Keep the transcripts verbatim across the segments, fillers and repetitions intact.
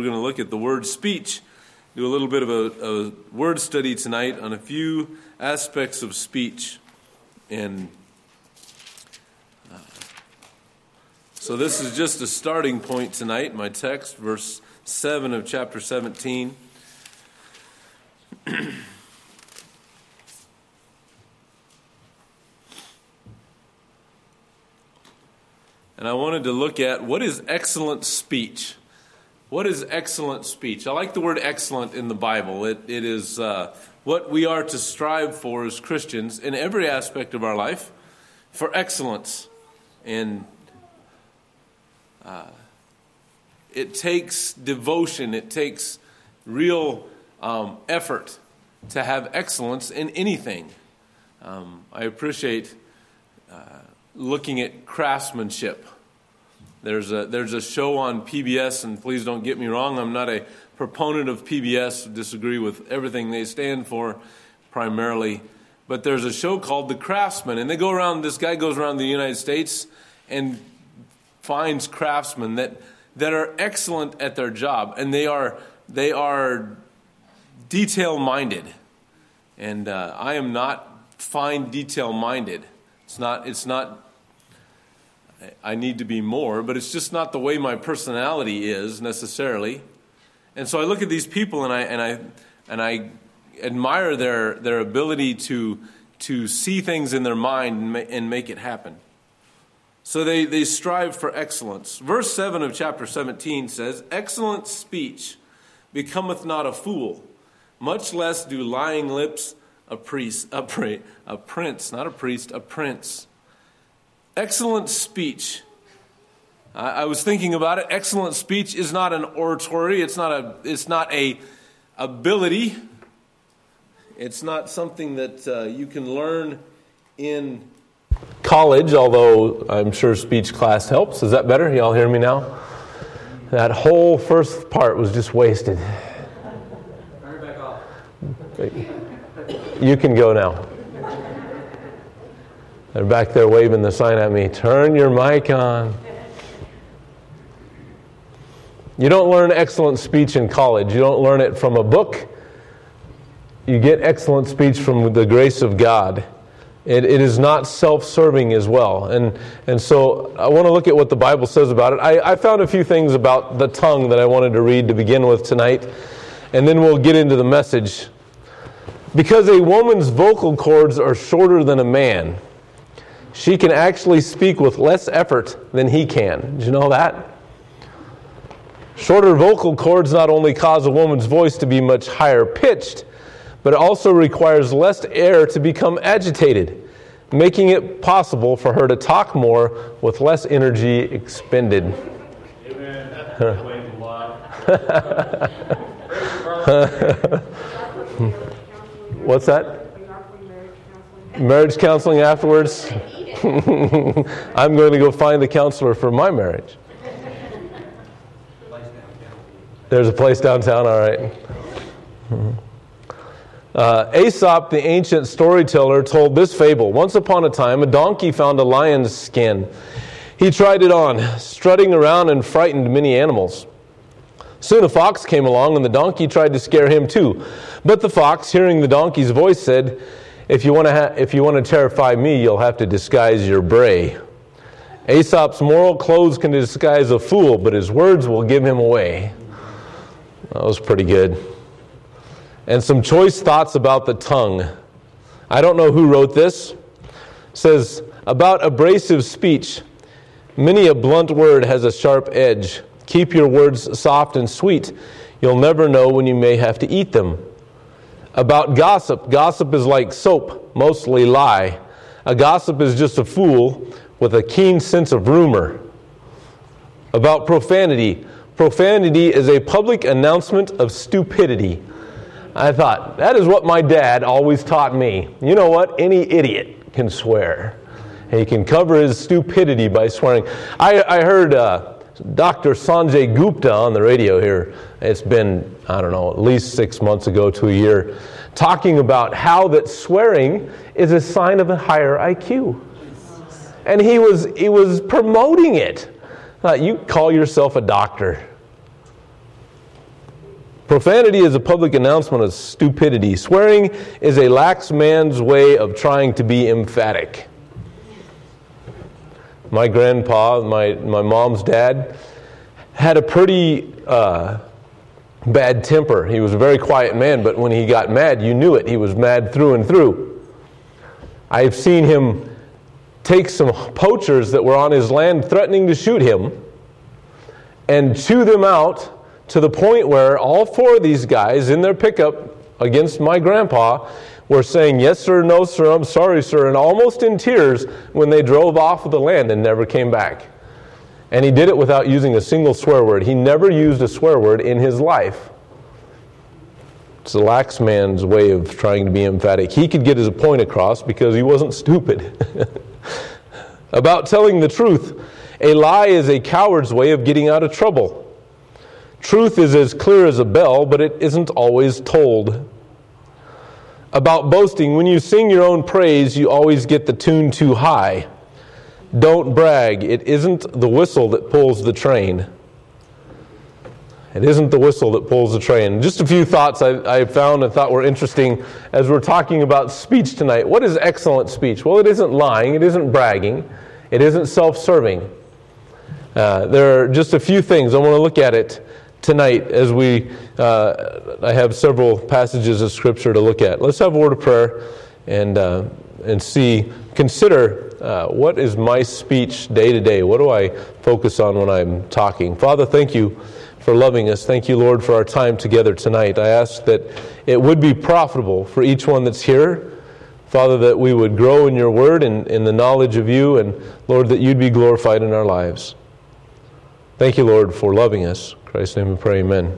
we're going to look at the word speech. Do a little bit of a, a word study tonight on a few aspects of speech. And uh, so this is just a starting point tonight. My text, verse seven of chapter seventeen. And I wanted to look at what is excellent speech. What is excellent speech? I like the word excellent in the Bible. It it is uh, what we are to strive for as Christians in every aspect of our life, for excellence. And uh, it takes devotion. It takes real um, effort to have excellence in anything. Um, I appreciate Uh, looking at craftsmanship. There's a there's a show on P B S, and please don't get me wrong, I'm not a proponent of P B S, disagree with everything they stand for primarily, but there's a show called The Craftsman, and they go around, this guy goes around the United States and finds craftsmen that that are excellent at their job, and they are they are detail-minded. And uh, I am not fine detail-minded. It's not, it's not, I need to be more, but it's just not the way my personality is necessarily. And so I look at these people and I and I and I admire their their ability to to see things in their mind and, ma- and make it happen. So they, they strive for excellence. Verse seven of chapter seventeen says, "Excellent speech becometh not a fool, much less do lying lips A priest, a, pra- a prince, not a priest, a prince." Excellent speech. I, I was thinking about it. Excellent speech is not an oratory. It's not a. It's not a ability. It's not something that uh, you can learn in college. Although I'm sure speech class helps. Is that better? Y'all hear me now? That whole first part was just wasted. Turn it back off. Okay. You can go now. They're back there waving the sign at me. Turn your mic on. You don't learn excellent speech in college. You don't learn it from a book. You get excellent speech from the grace of God. It, it is not self-serving as well. And and so I want to look at what the Bible says about it. I, I found a few things about the tongue that I wanted to read to begin with tonight. And then we'll get into the message. Because a woman's vocal cords are shorter than a man, she can actually speak with less effort than he can. Did you know that? Shorter vocal cords not only cause a woman's voice to be much higher pitched, but it also requires less air to become agitated, making it possible for her to talk more with less energy expended. Amen. That explains a lot. What's that? Marriage counseling afterwards? I'm going to go find the counselor for my marriage. There's a place downtown, all right. Uh, Aesop, the ancient storyteller, told this fable. Once upon a time, a donkey found a lion's skin. He tried it on, strutting around and frightened many animals. Soon a fox came along, and the donkey tried to scare him too. But the fox, hearing the donkey's voice, said, "If you want to, ha- if you want to terrify me, you'll have to disguise your bray." Aesop's moral clothes can disguise a fool, but his words will give him away. That was pretty good. And some choice thoughts about the tongue. I don't know who wrote this. It says about abrasive speech, "Many a blunt word has a sharp edge. Keep your words soft and sweet. You'll never know when you may have to eat them." About gossip, gossip is like soap, mostly lie. A gossip is just a fool with a keen sense of rumor. About profanity, profanity is a public announcement of stupidity. I thought, that is what my dad always taught me. You know what? Any idiot can swear. He can cover his stupidity by swearing. I, I heard... Uh, Doctor Sanjay Gupta on the radio here, it's been, I don't know, at least six months ago to a year, talking about how that swearing is a sign of a higher I Q. And he was he was promoting it. Uh, you call yourself a doctor. Profanity is a public announcement of stupidity. Swearing is a lax man's way of trying to be emphatic. My grandpa, my, my mom's dad, had a pretty uh, bad temper. He was a very quiet man, but when he got mad, you knew it. He was mad through and through. I've seen him take some poachers that were on his land threatening to shoot him and chew them out to the point where all four of these guys in their pickup against my grandpa were saying, "Yes, sir, no, sir, I'm sorry, sir," and almost in tears when they drove off of the land and never came back. And he did it without using a single swear word. He never used a swear word in his life. It's a lax man's way of trying to be emphatic. He could get his point across because he wasn't stupid. About telling the truth, a lie is a coward's way of getting out of trouble. Truth is as clear as a bell, but it isn't always told. About boasting, when you sing your own praise, you always get the tune too high. Don't brag. It isn't the whistle that pulls the train. It isn't the whistle that pulls the train. Just a few thoughts I, I found and thought were interesting as we're talking about speech tonight. What is excellent speech? Well, it isn't lying. It isn't bragging. It isn't self-serving. Uh, there are just a few things I want to look at it tonight as we, uh, I have several passages of Scripture to look at. Let's have a word of prayer and uh, and see, consider uh, what is my speech day to day? What do I focus on when I'm talking? Father, thank you for loving us. Thank you, Lord, for our time together tonight. I ask that it would be profitable for each one that's here. Father, that we would grow in your word and in the knowledge of you, and Lord, that you'd be glorified in our lives. Thank you, Lord, for loving us. In Christ's name we pray, amen.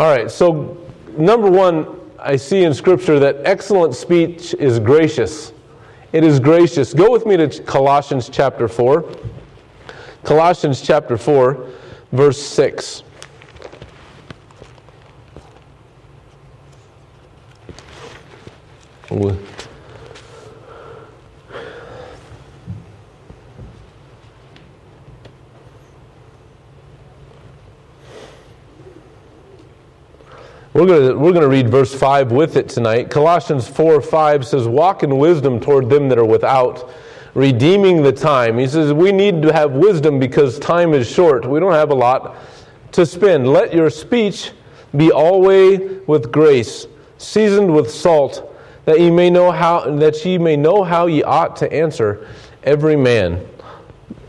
All right, so number one, I see in Scripture that excellent speech is gracious. It is gracious. Go with me to Colossians chapter four. Colossians chapter four, verse six. Ooh. We're going to, we're going to read verse five with it tonight. Colossians four five says, "Walk in wisdom toward them that are without, redeeming the time." He says, we need to have wisdom because time is short. We don't have a lot to spend. "Let your speech be always with grace, seasoned with salt, that ye may know how that ye may know how ye ought to answer every man."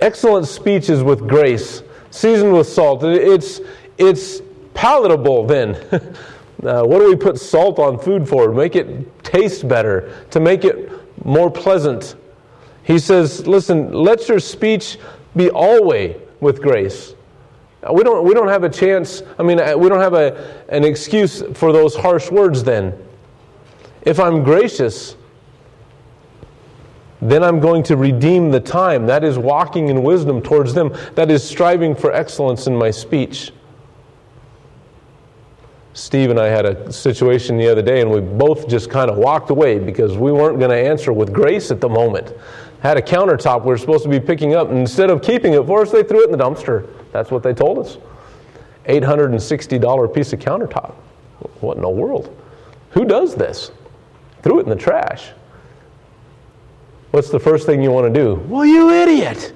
Excellent speech is with grace, seasoned with salt. It's it's palatable then. Uh, what do we put salt on food for? Make it taste better, to make it more pleasant. He says, listen, let your speech be always with grace. We don't we don't have a chance, I mean, we don't have a an excuse for those harsh words then. If I'm gracious, then I'm going to redeem the time. That is walking in wisdom towards them. That is striving for excellence in my speech. Steve and I had a situation the other day, and we both just kind of walked away because we weren't going to answer with grace at the moment. Had a countertop we were supposed to be picking up, and instead of keeping it for us, they threw it in the dumpster. That's what they told us. eight hundred sixty dollars piece of countertop. What in the world? Who does this? Threw it in the trash. What's the first thing you want to do? Well, you idiot!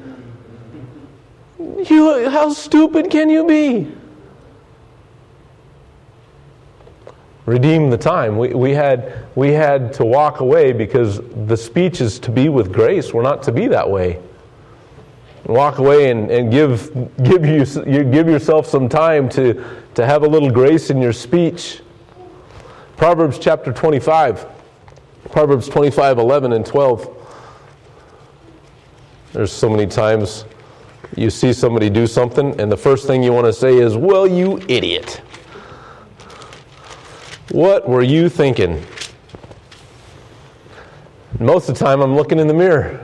You, how stupid can you be? Redeem the time. We we had we had to walk away because the speech is to be with grace. We're not to be that way. Walk away and, and give give you, you give yourself some time to to have a little grace in your speech. Proverbs chapter twenty-five, Proverbs twenty-five, eleven and twelve. There's so many times you see somebody do something, and the first thing you want to say is, "Well, you idiot. What were you thinking?" Most of the time, I'm looking in the mirror.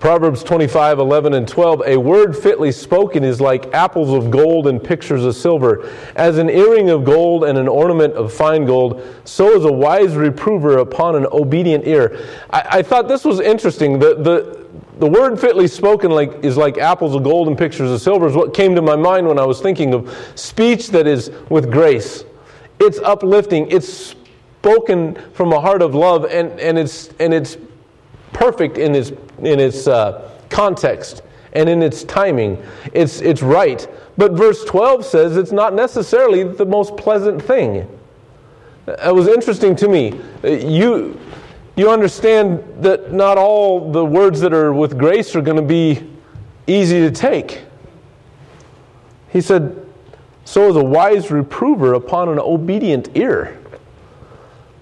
Proverbs twenty-five, eleven, and twelve. "A word fitly spoken is like apples of gold and pictures of silver. As an earring of gold and an ornament of fine gold, so is a wise reprover upon an obedient ear." I, I thought this was interesting. The the the word fitly spoken like is like apples of gold and pictures of silver is what came to my mind when I was thinking of speech that is with grace. It's uplifting. It's spoken from a heart of love, and, and it's and it's perfect in its in its uh, context and in its timing. It's it's right. But verse twelve says it's not necessarily the most pleasant thing. It was interesting to me. You you understand that not all the words that are with grace are going to be easy to take. He said, so is a wise reprover upon an obedient ear.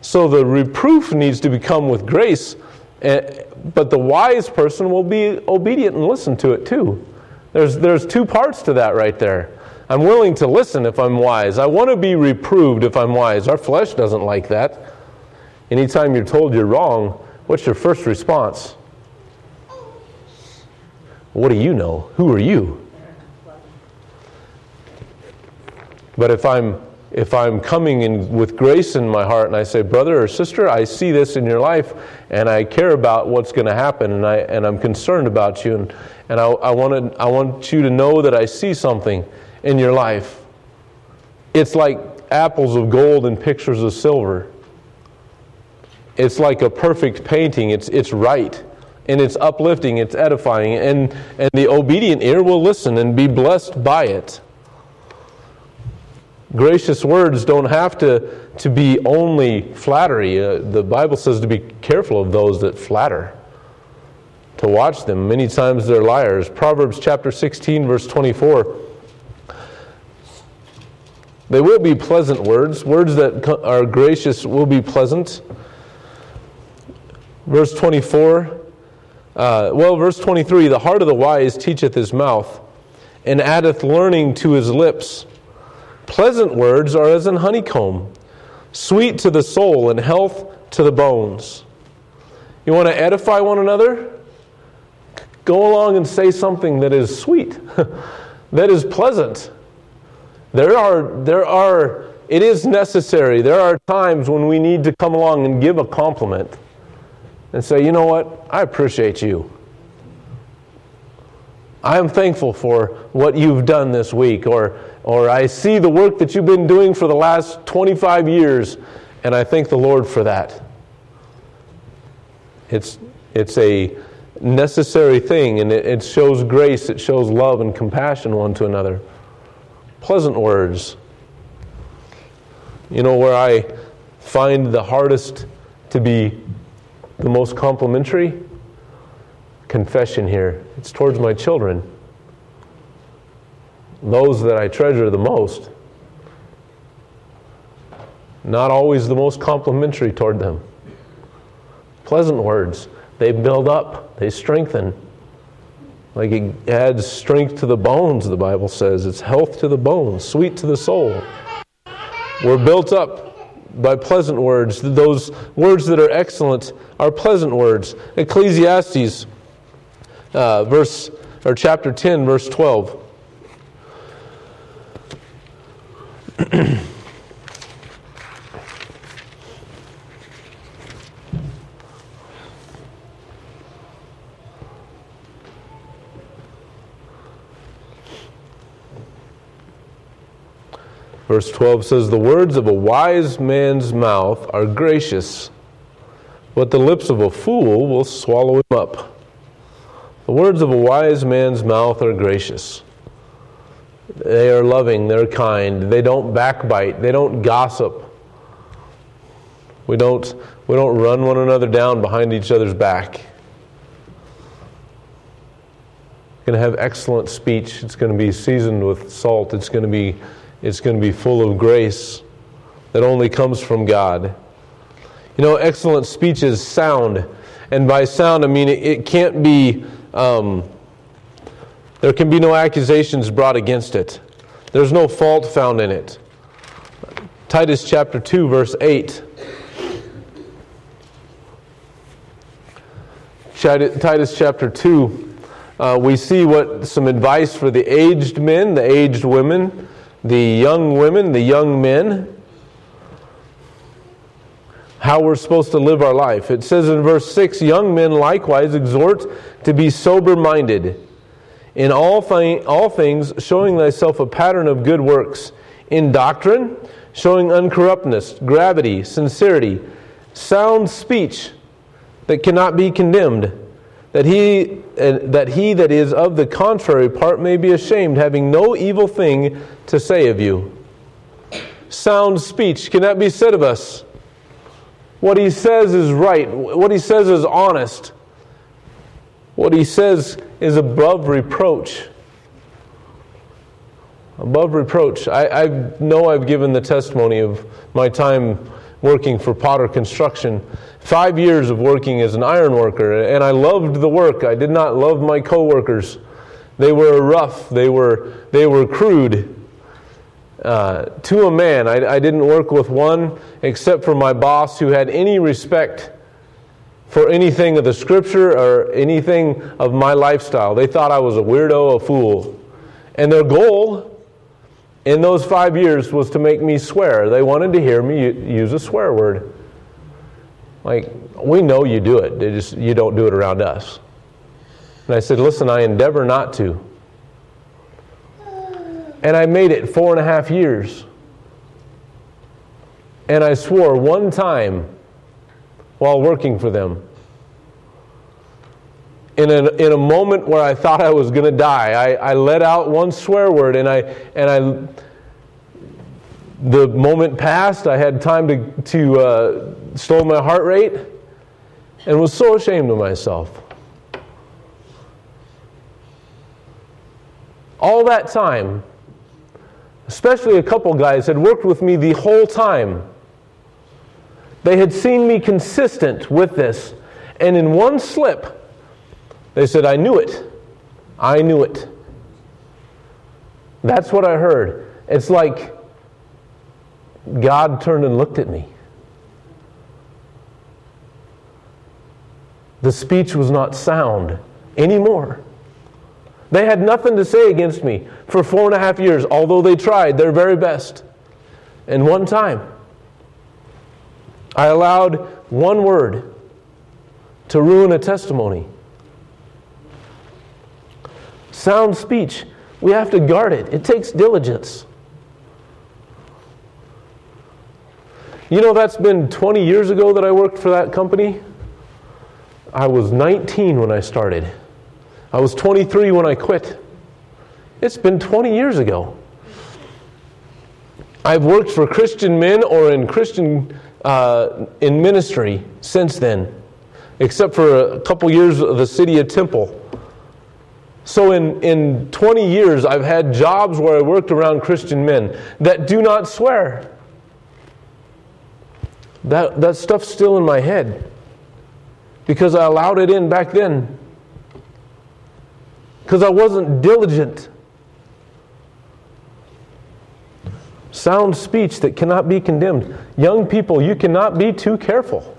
So the reproof needs to become with grace, but the wise person will be obedient and listen to it too. There's there's two parts to that right there. I'm willing to listen if I'm wise. I want to be reproved if I'm wise. Our flesh doesn't like that. Anytime you're told you're wrong, what's your first response? What do you know? Who are you? But if I'm if I'm coming in with grace in my heart and I say, brother or sister, I see this in your life and I care about what's going to happen and I and I'm concerned about you and, and I I want to I want you to know that I see something in your life. It's like apples of gold and pictures of silver. It's like a perfect painting. It's it's right. And it's uplifting, it's edifying, and, and the obedient ear will listen and be blessed by it. Gracious words don't have to, to be only flattery. Uh, the Bible says to be careful of those that flatter, to watch them. Many times they're liars. Proverbs chapter sixteen, verse twenty-four. They will be pleasant words. Words that are gracious will be pleasant. Verse twenty-four, uh, well, verse twenty-three, the heart of the wise teacheth his mouth, and addeth learning to his lips. Pleasant words are as an honeycomb, sweet to the soul and health to the bones. You want to edify one another? Go along and say something that is sweet, that is pleasant. There are, there are, it is necessary. There are times when we need to come along and give a compliment and say, you know what, I appreciate you. I am thankful for what you've done this week, or or I see the work that you've been doing for the last twenty-five years, and I thank the Lord for that. It's it's a necessary thing, and it, it shows grace, it shows love and compassion one to another. Pleasant words. You know where I find the hardest to be the most complimentary? Confession here. It's towards my children. Those that I treasure the most. Not always the most complimentary toward them. Pleasant words. They build up. They strengthen. Like it adds strength to the bones, the Bible says. It's health to the bones, sweet to the soul. We're built up by pleasant words. Those words that are excellent are pleasant words. Ecclesiastes uh, verse or chapter ten, verse twelve. Verse twelve says, the words of a wise man's mouth are gracious, but the lips of a fool will swallow him up. The words of a wise man's mouth are gracious. They are loving, they're kind, they don't backbite, they don't gossip. We don't, we don't run one another down behind each other's back. We're going to have excellent speech. It's going to be seasoned with salt. It's going to be It's going to be full of grace that only comes from God. You know, excellent speech is sound. And by sound, I mean it, it can't be, um, there can be no accusations brought against it. There's no fault found in it. Titus chapter two, verse eight. Titus chapter two, uh, we see what some advice for the aged men, the aged women, the young women, the young men. how we're supposed to live our life. It says in verse six, young men likewise exhort to be sober-minded, in all, thi- all things showing thyself a pattern of good works, in doctrine showing uncorruptness, gravity, sincerity, sound speech that cannot be condemned, that he uh, that he that is of the contrary part may be ashamed, having no evil thing to say of you. Sound speech cannot be said of us. What he says is right. What he says is honest. What he says is above reproach. Above reproach. I, I know I've given the testimony of my time working for Potter Construction. Five years of working as an iron worker, and I loved the work. I did not love my co-workers. They were rough. They were they were crude. Uh, to a man, I, I didn't work with one except for my boss who had any respect for anything of the Scripture or anything of my lifestyle. They thought I was a weirdo, a fool. And their goal in those five years was to make me swear. They wanted to hear me use a swear word. Like, we know you do it. They just, you don't do it around us. And I said, listen, I endeavor not to. And I made it four and a half years. And I swore one time while working for them. In a, in a moment where I thought I was going to die, I, I let out one swear word, and I and I. The moment passed. I had time to to uh, slow my heart rate, and was so ashamed of myself. All that time. Especially a couple guys had worked with me the whole time. They had seen me consistent with this. And in one slip, they said, I knew it. I knew it. That's what I heard. It's like God turned and looked at me. The speech was not sound anymore. They had nothing to say against me for four and a half years, although they tried their very best. And one time, I allowed one word to ruin a testimony. Sound speech, we have to guard it. It takes diligence. You know, that's been twenty years ago that I worked for that company. I was nineteen when I started. I was twenty-three when I quit. It's been twenty years ago. I've worked for Christian men or in Christian uh, in ministry since then, except for a couple years of the city of Temple. So in, in twenty years, I've had jobs where I worked around Christian men that do not swear. That, that stuff's still in my head because I allowed it in back then. Because I wasn't diligent. Sound speech that cannot be condemned. Young people, you cannot be too careful.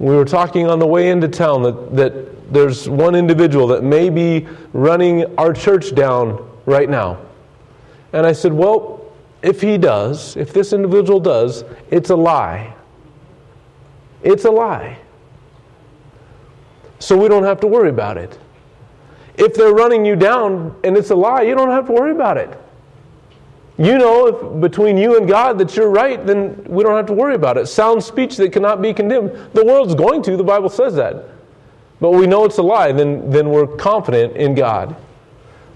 We were talking on the way into town that, that there's one individual that may be running our church down right now. And I said, well, if he does, if this individual does, it's a lie. It's a lie. So we don't have to worry about it. If they're running you down and it's a lie, you don't have to worry about it. You know, if between you and God that you're right, then we don't have to worry about it. Sound speech that cannot be condemned. The world's going to, the Bible says that. But we know it's a lie, then, then we're confident in God.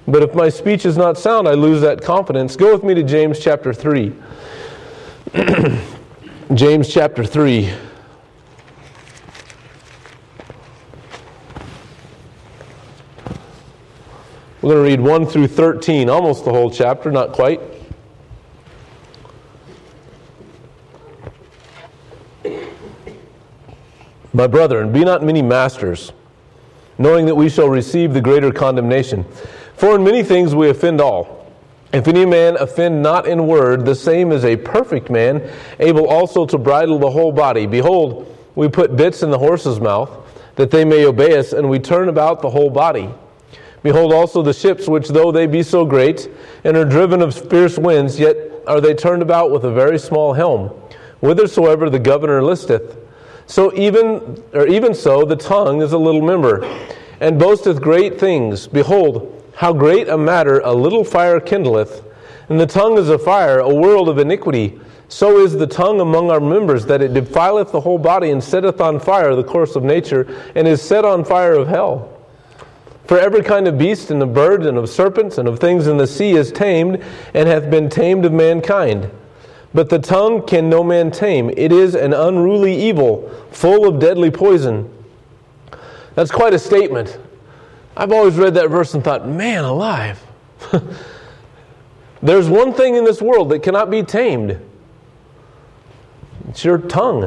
But if my speech is not sound, I lose that confidence. Go with me to James chapter three. James chapter three. We're going to read one through thirteen, almost the whole chapter, not quite. My brethren, be not many masters, knowing that we shall receive the greater condemnation. For in many things we offend all. If any man offend not in word, the same is a perfect man, able also to bridle the whole body. Behold, we put bits in the horse's mouth, that they may obey us, and we turn about the whole body. Behold also the ships, which though they be so great, and are driven of fierce winds, yet are they turned about with a very small helm, whithersoever the governor listeth. So even, or even so, the tongue is a little member, and boasteth great things. Behold, how great a matter a little fire kindleth. And the tongue is a fire, a world of iniquity. So is the tongue among our members, that it defileth the whole body, and setteth on fire the course of nature, and is set on fire of hell. For every kind of beast, and of birds, and of serpents, and of things in the sea is tamed, and hath been tamed of mankind. But the tongue can no man tame. It is an unruly evil, full of deadly poison. That's quite a statement. I've always read that verse and thought, man alive. There's one thing in this world that cannot be tamed. It's your tongue.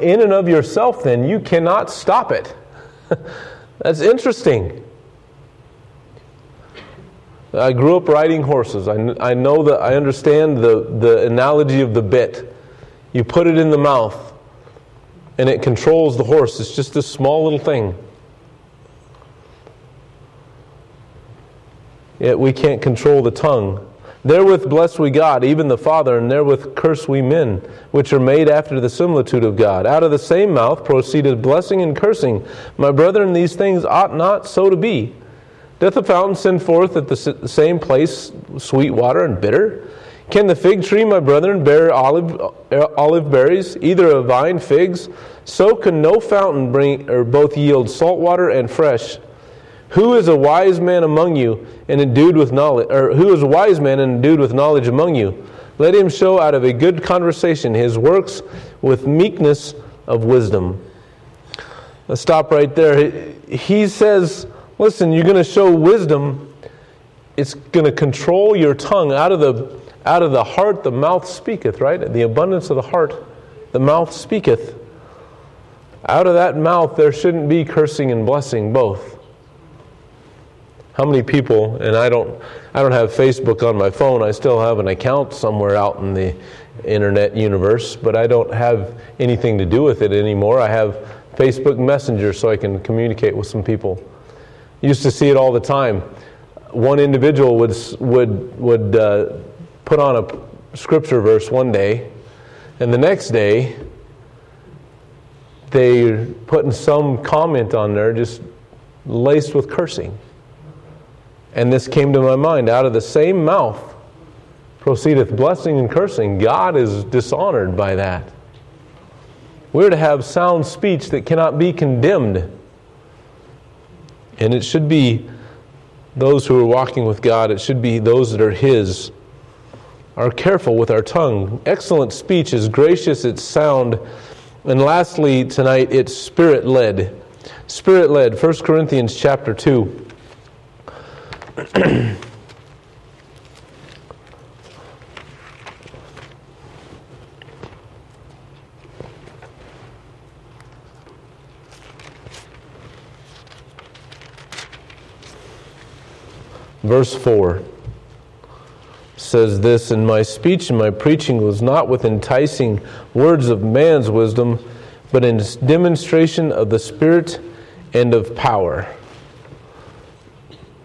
In and of yourself, then, you cannot stop it. That's interesting. I grew up riding horses. I, I know that I understand the, the analogy of the bit. You put it in the mouth, and it controls the horse. It's just this small little thing. Yet we can't control the tongue. Therewith bless we God, even the Father, and therewith curse we men, which are made after the similitude of God. Out of the same mouth proceeded blessing and cursing. My brethren, these things ought not so to be. Doth the fountain send forth at the same place sweet water and bitter? Can the fig tree, my brethren, bear olive, olive berries, either a vine figs? So can no fountain bring or both yield salt water and fresh. Who is a wise man among you and endued with knowledge, or who is a wise man and endued with knowledge among you? Let him show out of a good conversation his works with meekness of wisdom. Let's stop right there. He says, listen, you're going to show wisdom. It's going to control your tongue. Out of the out of the heart the mouth speaketh, right? The abundance of the heart, the mouth speaketh. Out of that mouth there shouldn't be cursing and blessing, both. How many people, and I don't I don't have Facebook on my phone. I still have an account somewhere out in the internet universe, but I don't have anything to do with it anymore. I have Facebook Messenger so I can communicate with some people. Used to see it all the time. One individual would would would uh, put on a scripture verse one day, and the next day they put in some comment on there just laced with cursing. And this came to my mind. Out of the same mouth proceedeth blessing and cursing. God is dishonored by that. We're to have sound speech that cannot be condemned. And it should be those who are walking with God. It should be those that are His. Are careful with our tongue. Excellent speech is gracious, it's sound. And lastly, tonight, it's spirit-led. Spirit-led, First Corinthians chapter two. Verse four says this, "And my speech and my preaching was not with enticing words of man's wisdom, but in demonstration of the Spirit and of power."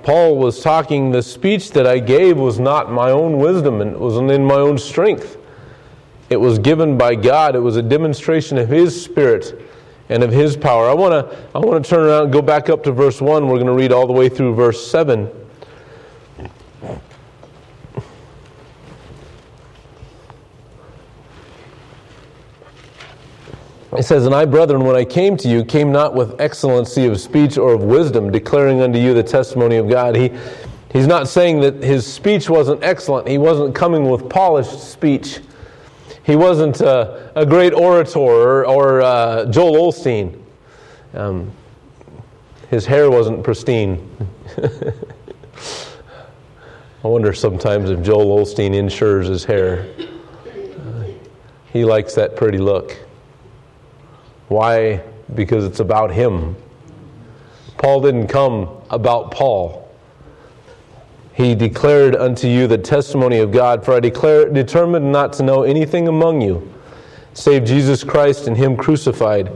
Paul was talking, the speech that I gave was not my own wisdom, and it wasn't in my own strength. It was given by God. It was a demonstration of His Spirit and of His power. I want to I want to turn around and go back up to verse one. We're going to read all the way through verse seven. It says, "And I, brethren, when I came to you, came not with excellency of speech or of wisdom, declaring unto you the testimony of God." He, he's not saying that his speech wasn't excellent. He wasn't coming with polished speech. He wasn't uh, a great orator or, or uh, Joel Osteen. Um, his hair wasn't pristine. I wonder sometimes if Joel Osteen insures his hair. Uh, he likes that pretty look. Why? Because it's about him. Paul didn't come about Paul. He declared unto you the testimony of God, for I declare, determined not to know anything among you, save Jesus Christ and Him crucified.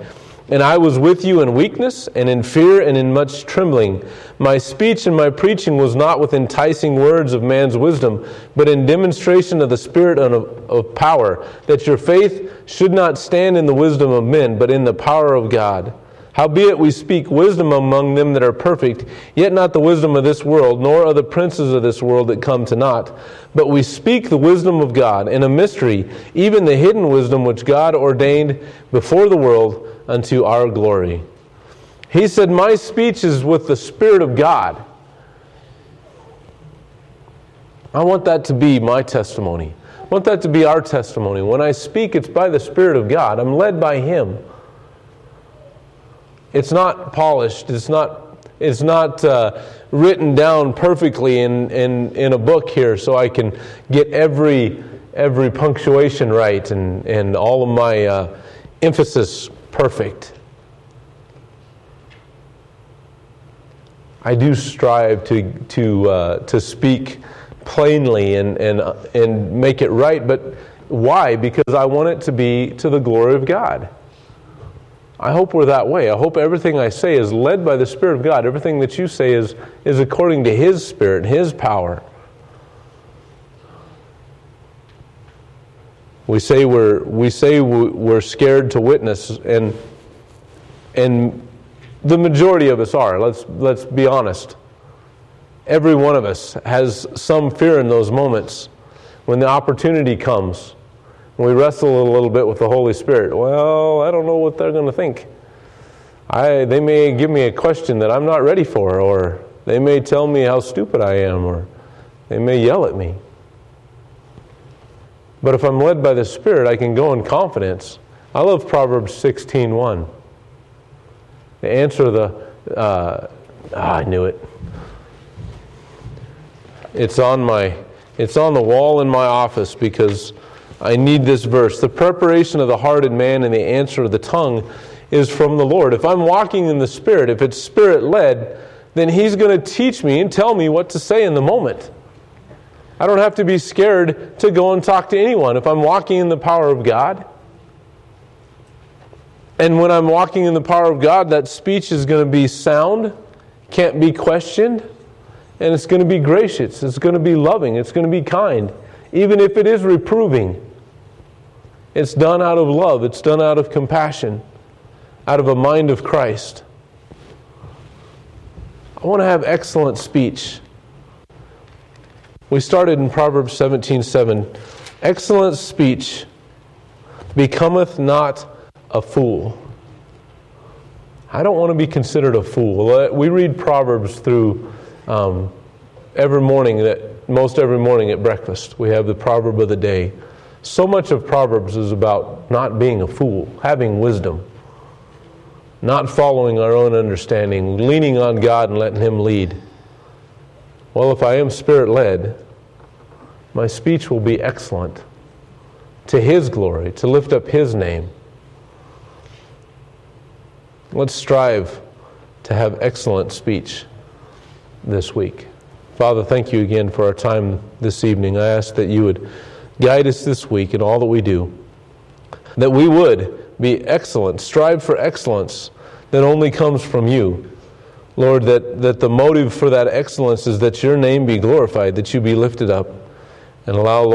And I was with you in weakness and in fear and in much trembling. My speech and my preaching was not with enticing words of man's wisdom, but in demonstration of the Spirit and of, of power, that your faith should not stand in the wisdom of men, but in the power of God. Howbeit we speak wisdom among them that are perfect, yet not the wisdom of this world, nor are the princes of this world that come to naught. But we speak the wisdom of God in a mystery, even the hidden wisdom which God ordained before the world unto our glory. He said, my speech is with the Spirit of God. I want that to be my testimony. I want that to be our testimony. When I speak, it's by the Spirit of God. I'm led by Him. It's not polished. It's not it's not uh, written down perfectly in, in, in a book here so I can get every every punctuation right and, and all of my uh, emphasis perfect. I do strive to to uh, to speak plainly and, and and make it right, but why? Because I want it to be to the glory of God. I hope we're that way. I hope everything I say is led by the Spirit of God. Everything that you say is, is according to His Spirit, His power. We say we're we say we're scared to witness, and and the majority of us are. Let's let's be honest. Every one of us has some fear in those moments when the opportunity comes. We wrestle a little bit with the Holy Spirit. Well, I don't know what they're going to think. I they may give me a question that I'm not ready for, or they may tell me how stupid I am, or they may yell at me. But if I'm led by the Spirit, I can go in confidence. I love Proverbs sixteen one. The answer to the... Uh, ah, I knew it. It's on my... It's on the wall in my office because... I need this verse. The preparation of the hearted man and the answer of the tongue is from the Lord. If I'm walking in the Spirit, if it's Spirit-led, then He's going to teach me and tell me what to say in the moment. I don't have to be scared to go and talk to anyone if I'm walking in the power of God. And when I'm walking in the power of God, that speech is going to be sound, can't be questioned, and it's going to be gracious, it's going to be loving, it's going to be kind. Even if it is reproving, it's done out of love. It's done out of compassion, out of a mind of Christ. I want to have excellent speech. We started in Proverbs seventeen seven. Excellent speech becometh not a fool. I don't want to be considered a fool. We read Proverbs through um, every morning that most every morning at breakfast. We have the proverb of the day. So much of Proverbs is about not being a fool, having wisdom, not following our own understanding, leaning on God and letting Him lead. Well, if I am Spirit-led, my speech will be excellent to His glory, to lift up His name. Let's strive to have excellent speech this week. Father, thank you again for our time this evening. I ask that you would guide us this week in all that we do, that we would be excellent, strive for excellence that only comes from you. Lord, that, that the motive for that excellence is that your name be glorified, that you be lifted up, and allow, Lord,